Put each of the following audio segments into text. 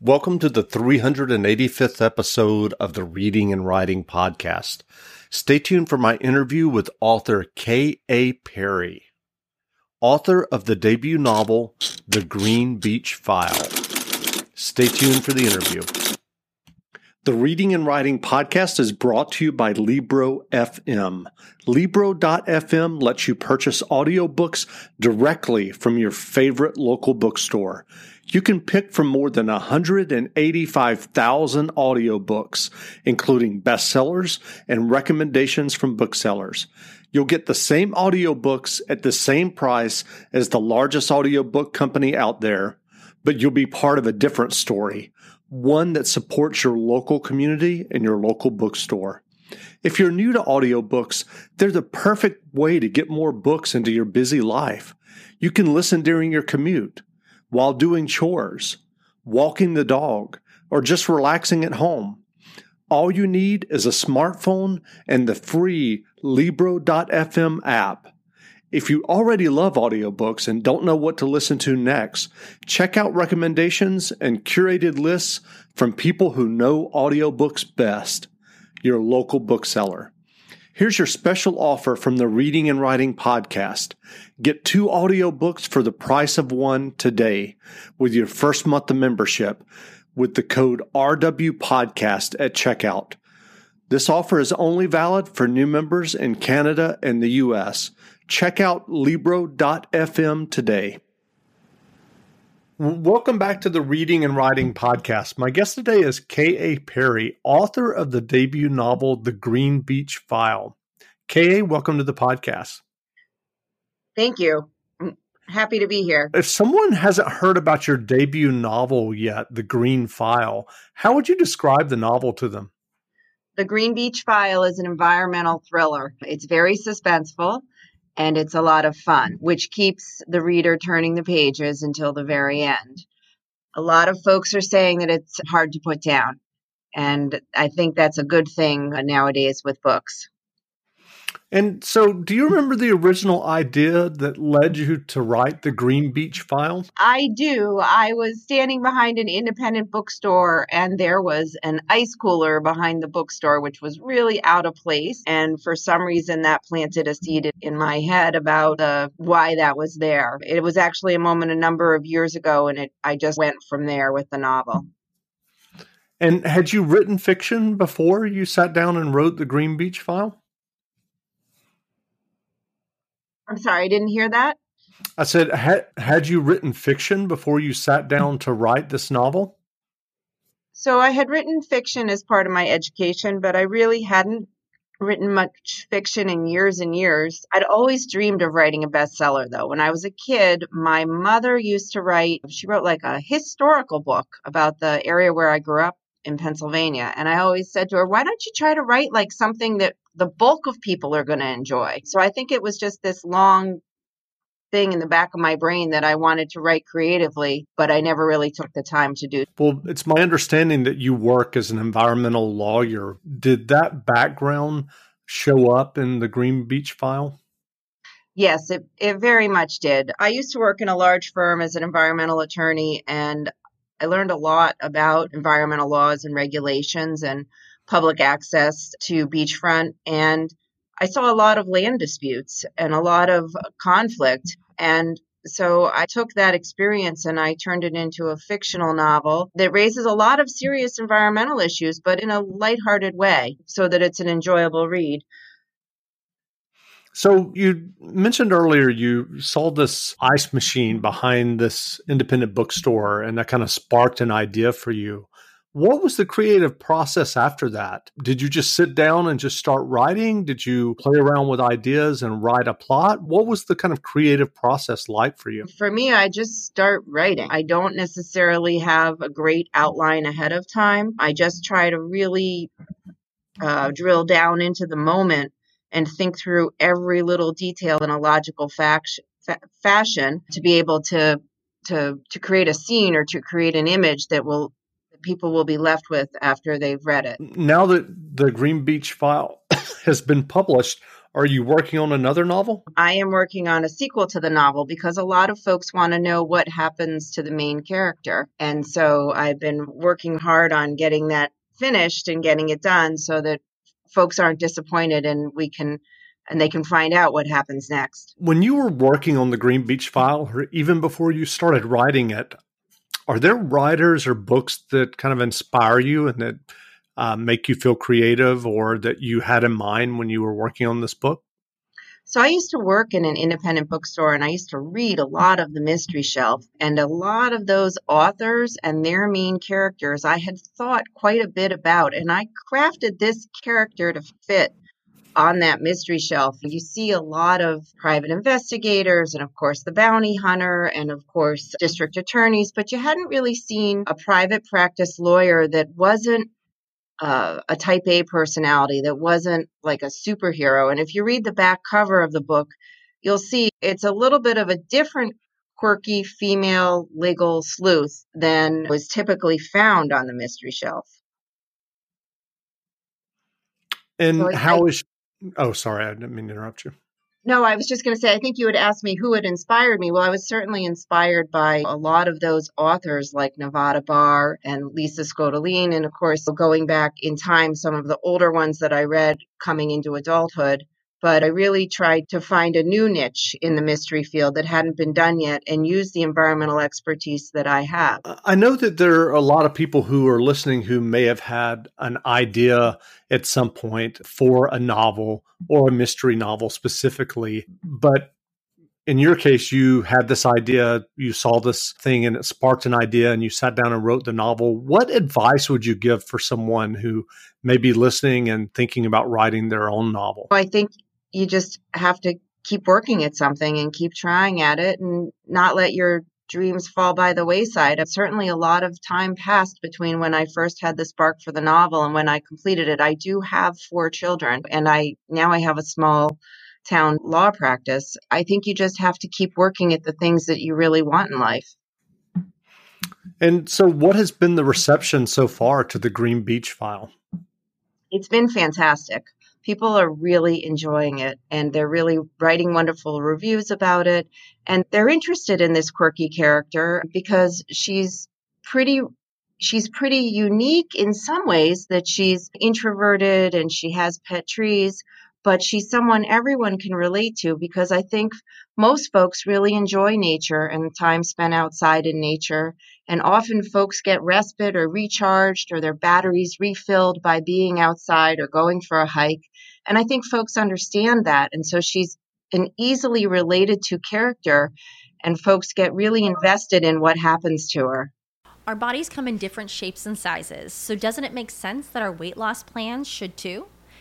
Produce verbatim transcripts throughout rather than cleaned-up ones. Welcome to the three hundred eighty-fifth episode of the Reading and Writing Podcast. Stay tuned for my interview with author K A. Perry, author of the debut novel, The Green Beach File. Stay tuned for the interview. The Reading and Writing Podcast is brought to you by Libro dot F M. Libro dot F M lets you purchase audiobooks directly from your favorite local bookstore. You can pick from more than one hundred eighty-five thousand audiobooks, including bestsellers and recommendations from booksellers. You'll get the same audiobooks at the same price as the largest audiobook company out there, but you'll be part of a different story, one that supports your local community and your local bookstore. If you're new to audiobooks, they're the perfect way to get more books into your busy life. You can listen during your commute, while doing chores, walking the dog, or just relaxing at home. All you need is a smartphone and the free Libro dot F M app. If you already love audiobooks and don't know what to listen to next, check out recommendations and curated lists from people who know audiobooks best, your local bookseller. Here's your special offer from the Reading and Writing Podcast. Get two audiobooks for the price of one today with your first month of membership with the code R W Podcast at checkout. This offer is only valid for new members in Canada and the U S. Check out Libro dot F M today. Welcome back to the Reading and Writing Podcast. My guest today is K A. Perry, author of the debut novel, The Green Beach File. K A, welcome to the podcast. Thank you. I'm happy to be here. If someone hasn't heard about your debut novel yet, The Green File, how would you describe the novel to them? The Green Beach File is an environmental thriller. It's very suspenseful. And it's a lot of fun, which keeps the reader turning the pages until the very end. A lot of folks are saying that it's hard to put down. And I think that's a good thing nowadays with books. And so do you remember the original idea that led you to write The Green Beach File? I do. I was standing behind an independent bookstore, and there was an ice cooler behind the bookstore, which was really out of place. And for some reason, that planted a seed in my head about uh, why that was there. It was actually a moment a number of years ago, and it, I just went from there with the novel. And had you written fiction before you sat down and wrote The Green Beach File? I'm sorry, I didn't hear that. I said, had, had you written fiction before you sat down to write this novel? So I had written fiction as part of my education, but I really hadn't written much fiction in years and years. I'd always dreamed of writing a bestseller, though. When I was a kid, my mother used to write, she wrote like a historical book about the area where I grew up in Pennsylvania. And I always said to her, why don't you try to write like something that the bulk of people are going to enjoy. So I think it was just this long thing in the back of my brain that I wanted to write creatively, but I never really took the time to do. Well, it's my understanding that you work as an environmental lawyer. Did that background show up in The Green Beach File? Yes, it, it very much did. I used to work in a large firm as an environmental attorney, and I learned a lot about environmental laws and regulations and public access to beachfront. And I saw a lot of land disputes and a lot of conflict. And so I took that experience and I turned it into a fictional novel that raises a lot of serious environmental issues, but in a lighthearted way so that it's an enjoyable read. So you mentioned earlier you saw this ice machine behind this independent bookstore, and that kind of sparked an idea for you. What was the creative process after that? Did you just sit down and just start writing? Did you play around with ideas and write a plot? What was the kind of creative process like for you? For me, I just start writing. I don't necessarily have a great outline ahead of time. I just try to really uh, drill down into the moment and think through every little detail in a logical fact, fa- fashion to be able to, to, to create a scene or to create an image that will people will be left with after they've read it. Now that The Green Beach File has been published, Are you working on another novel? I am working on a sequel to the novel because a lot of folks want to know what happens to the main character. And so I've been working hard on getting that finished and getting it done so that folks aren't disappointed and we can and they can find out what happens next. When you were working on The Green Beach File, or even before you started writing it, are there writers or books that kind of inspire you and that Uh, make you feel creative or that you had in mind when you were working on this book? So I used to work in an independent bookstore and I used to read a lot of the mystery shelf, and a lot of those authors and their main characters I had thought quite a bit about, and I crafted this character to fit on that mystery shelf. You see a lot of private investigators and, of course, the bounty hunter and, of course, district attorneys, but you hadn't really seen a private practice lawyer that wasn't Uh, a type A personality, that wasn't like a superhero. And if you read the back cover of the book, you'll see it's a little bit of a different quirky female legal sleuth than was typically found on the mystery shelf. And so how I, is... She, oh, sorry, I didn't mean to interrupt you. No, I was just going to say, I think you had asked me who had inspired me. Well, I was certainly inspired by a lot of those authors like Nevada Barr and Lisa Scottoline. And of course, going back in time, some of the older ones that I read coming into adulthood. But I really tried to find a new niche in the mystery field that hadn't been done yet and use the environmental expertise that I have. I know that there are a lot of people who are listening who may have had an idea at some point for a novel or a mystery novel specifically. But in your case, you had this idea, you saw this thing and it sparked an idea and you sat down and wrote the novel. What advice would you give for someone who may be listening and thinking about writing their own novel? I think you just have to keep working at something and keep trying at it and not let your dreams fall by the wayside. Certainly a lot of time passed between when I first had the spark for the novel and when I completed it. I do have four children and I now I have a small town law practice. I think you just have to keep working at the things that you really want in life. And so what has been the reception so far to The Green Beach File? It's been fantastic. People are really enjoying it, and they're really writing wonderful reviews about it. And they're interested in this quirky character because she's pretty she's pretty unique in some ways, that she's introverted and she has pet trees, but she's someone everyone can relate to because I think most folks really enjoy nature and time spent outside in nature. And often folks get respite or recharged or their batteries refilled by being outside or going for a hike. And I think folks understand that. And so she's an easily related to character and folks get really invested in what happens to her. Our bodies come in different shapes and sizes. So doesn't it make sense that our weight loss plans should too?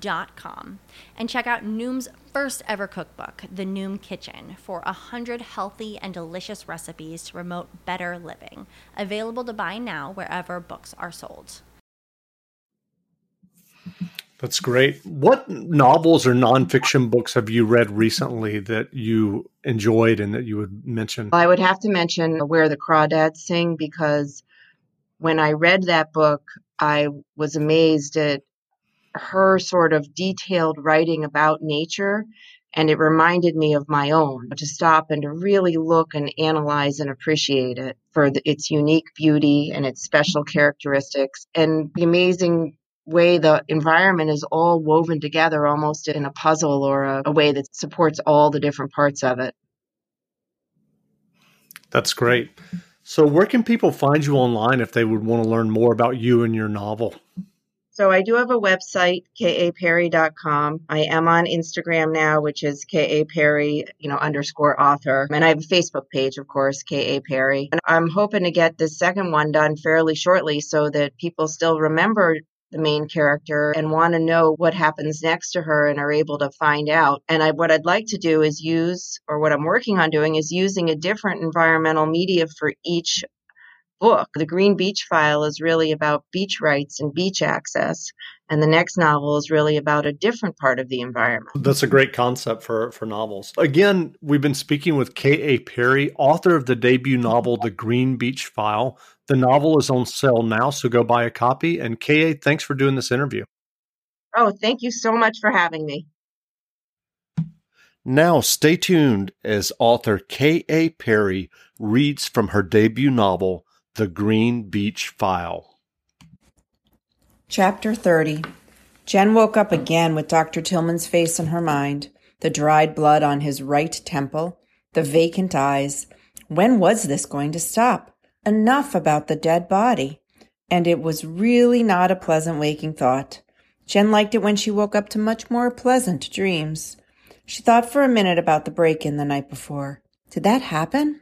Dot com, and check out Noom's first ever cookbook, The Noom Kitchen, for one hundred healthy and delicious recipes to promote better living. Available to buy now wherever books are sold. That's great. What novels or nonfiction books have you read recently that you enjoyed and that you would mention? I would have to mention Where the Crawdads Sing, because when I read that book, I was amazed at her sort of detailed writing about nature, and it reminded me of my own, to stop and to really look and analyze and appreciate it for the, its unique beauty and its special characteristics and the amazing way the environment is all woven together almost in a puzzle or a, a way that supports all the different parts of it. That's great. So where can people find you online if they would want to learn more about you and your novel? So I do have a website, K A Perry dot com. I am on Instagram now, which is K A Perry, you know, underscore author. And I have a Facebook page, of course, K A Perry. And I'm hoping to get this second one done fairly shortly so that people still remember the main character and want to know what happens next to her and are able to find out. And I, what I'd like to do is use, or what I'm working on doing, is using a different environmental media for each book. The Green Beach File is really about beach rights and beach access. And the next novel is really about a different part of the environment. That's a great concept for, for novels. Again, we've been speaking with K A Perry, author of the debut novel, The Green Beach File. The novel is on sale now, so go buy a copy. And K A, thanks for doing this interview. Oh, thank you so much for having me. Now stay tuned as author K A Perry reads from her debut novel, The Green Beach File. Chapter thirty. Jen woke up again with Doctor Tillman's face in her mind, the dried blood on his right temple, the vacant eyes. When was this going to stop? Enough about the dead body. And it was really not a pleasant waking thought. Jen liked it when she woke up to much more pleasant dreams. She thought for a minute about the break-in the night before. Did that happen?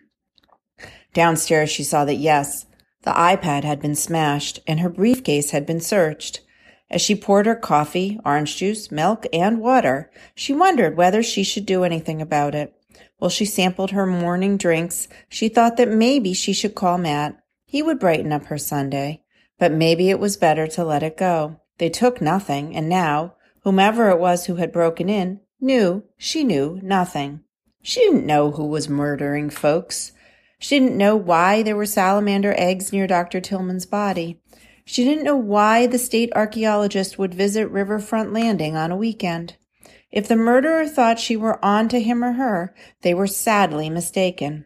Downstairs, she saw that, yes, the iPad had been smashed and her briefcase had been searched. As she poured her coffee, orange juice, milk, and water, she wondered whether she should do anything about it. While she sampled her morning drinks, she thought that maybe she should call Matt. He would brighten up her Sunday, but maybe it was better to let it go. They took nothing, and now, whomever it was who had broken in, knew she knew nothing. She didn't know who was murdering folks. She didn't know why there were salamander eggs near Doctor Tillman's body. She didn't know why the state archaeologist would visit Riverfront Landing on a weekend. If the murderer thought she were on to him or her, they were sadly mistaken.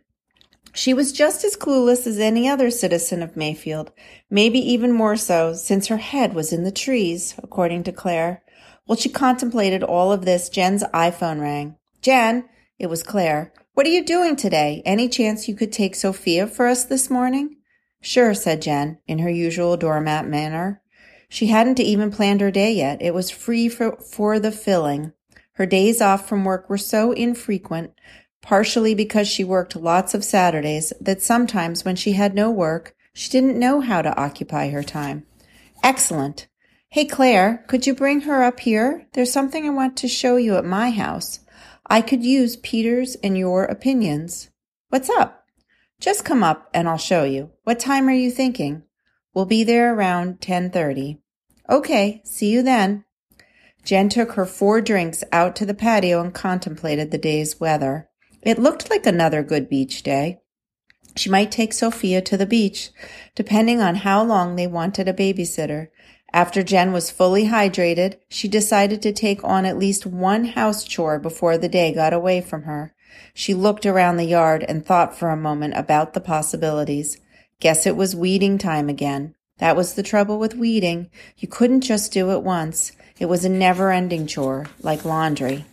She was just as clueless as any other citizen of Mayfield, maybe even more so, since her head was in the trees, according to Claire. While she contemplated all of this, Jen's iPhone rang. "Jen," it was Claire. "What are you doing today? Any chance you could take Sophia for us this morning?" "Sure," said Jen, in her usual doormat manner. She hadn't even planned her day yet. It was free for, for the filling. Her days off from work were so infrequent, partially because she worked lots of Saturdays, that sometimes when she had no work, she didn't know how to occupy her time. "Excellent. Hey, Claire, could you bring her up here? There's something I want to show you at my house. I could use Peter's and your opinions." "What's up?" "Just come up and I'll show you. What time are you thinking?" "We'll be there around ten thirty. "Okay, see you then." Jen took her four drinks out to the patio and contemplated the day's weather. It looked like another good beach day. She might take Sophia to the beach, depending on how long they wanted a babysitter. After Jen was fully hydrated, she decided to take on at least one house chore before the day got away from her. She looked around the yard and thought for a moment about the possibilities. Guess it was weeding time again. That was the trouble with weeding. You couldn't just do it once. It was a never-ending chore, like laundry.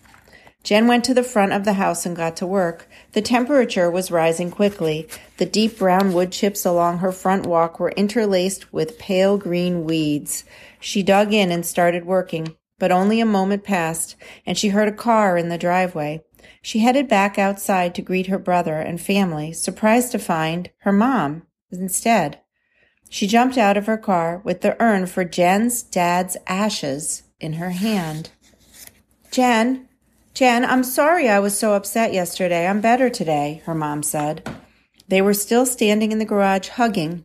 Jen went to the front of the house and got to work. The temperature was rising quickly. The deep brown wood chips along her front walk were interlaced with pale green weeds. She dug in and started working, but only a moment passed, and she heard a car in the driveway. She headed back outside to greet her brother and family, surprised to find her mom instead. She jumped out of her car with the urn for Jen's dad's ashes in her hand. "Jen! Jen, I'm sorry I was so upset yesterday. I'm better today," her mom said. They were still standing in the garage hugging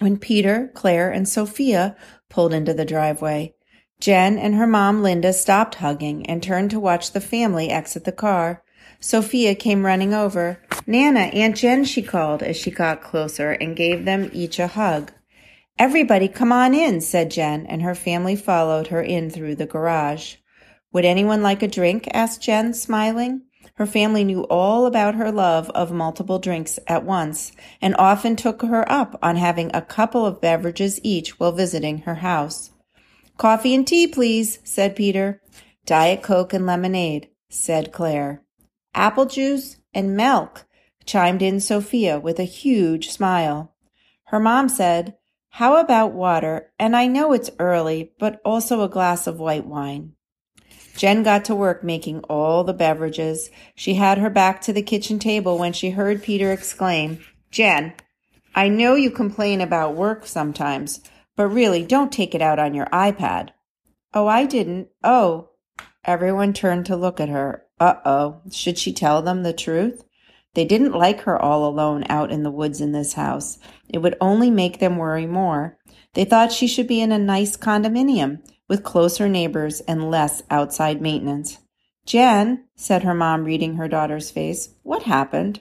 when Peter, Claire, and Sophia pulled into the driveway. Jen and her mom, Linda, stopped hugging and turned to watch the family exit the car. Sophia came running over. "Nana, Aunt Jen," she called as she got closer and gave them each a hug. "Everybody come on in," said Jen, and her family followed her in through the garage. "Would anyone like a drink?" asked Jen, smiling. Her family knew all about her love of multiple drinks at once and often took her up on having a couple of beverages each while visiting her house. "Coffee and tea, please," said Peter. "Diet Coke and lemonade," said Claire. "Apple juice and milk," chimed in Sophia with a huge smile. Her mom said, How about water? And I know it's early, but also a glass of white wine. Jen got to work making all the beverages. She had her back to the kitchen table when she heard Peter exclaim, "Jen, I know you complain about work sometimes, but really don't take it out on your iPad." "Oh, I didn't. Oh." Everyone turned to look at her. Uh-oh. Should she tell them the truth? They didn't like her all alone out in the woods in this house. It would only make them worry more. They thought she should be in a nice condominium with closer neighbors and less outside maintenance. "Jen," said her mom, reading her daughter's face, "what happened?"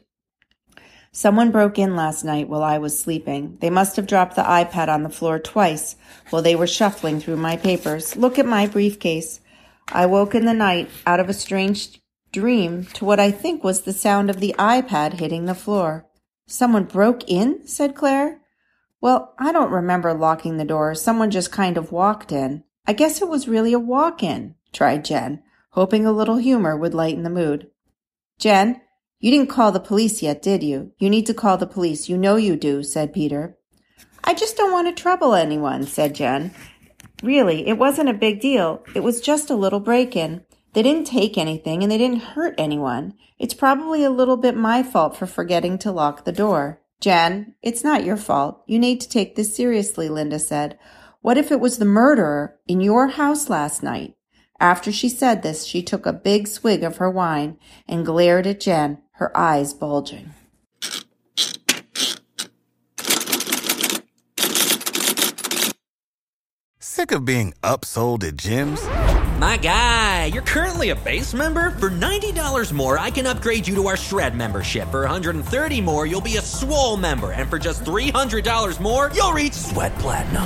"Someone broke in last night while I was sleeping. They must have dropped the iPad on the floor twice while they were shuffling through my papers. Look at my briefcase." I woke in the night out of a strange dream to what I think was the sound of the iPad hitting the floor. "Someone broke in?" said Claire. "Well, I don't remember locking the door. Someone just kind of walked in. I guess it was really a walk-in," tried Jen, hoping a little humor would lighten the mood. "Jen, you didn't call the police yet, did you? You need to call the police. You know you do," said Peter. "I just don't want to trouble anyone," said Jen. "Really, it wasn't a big deal. It was just a little break-in. They didn't take anything, and they didn't hurt anyone. It's probably a little bit my fault for forgetting to lock the door." "Jen, it's not your fault. You need to take this seriously," Linda said. "What if it was the murderer in your house last night?" After she said this, she took a big swig of her wine and glared at Jen, her eyes bulging. Sick of being upsold at gyms? My guy, you're currently a base member. For ninety dollars more, I can upgrade you to our Shred membership. For one hundred thirty dollars more, you'll be a swole member. And for just three hundred dollars more, you'll reach Sweat Platinum.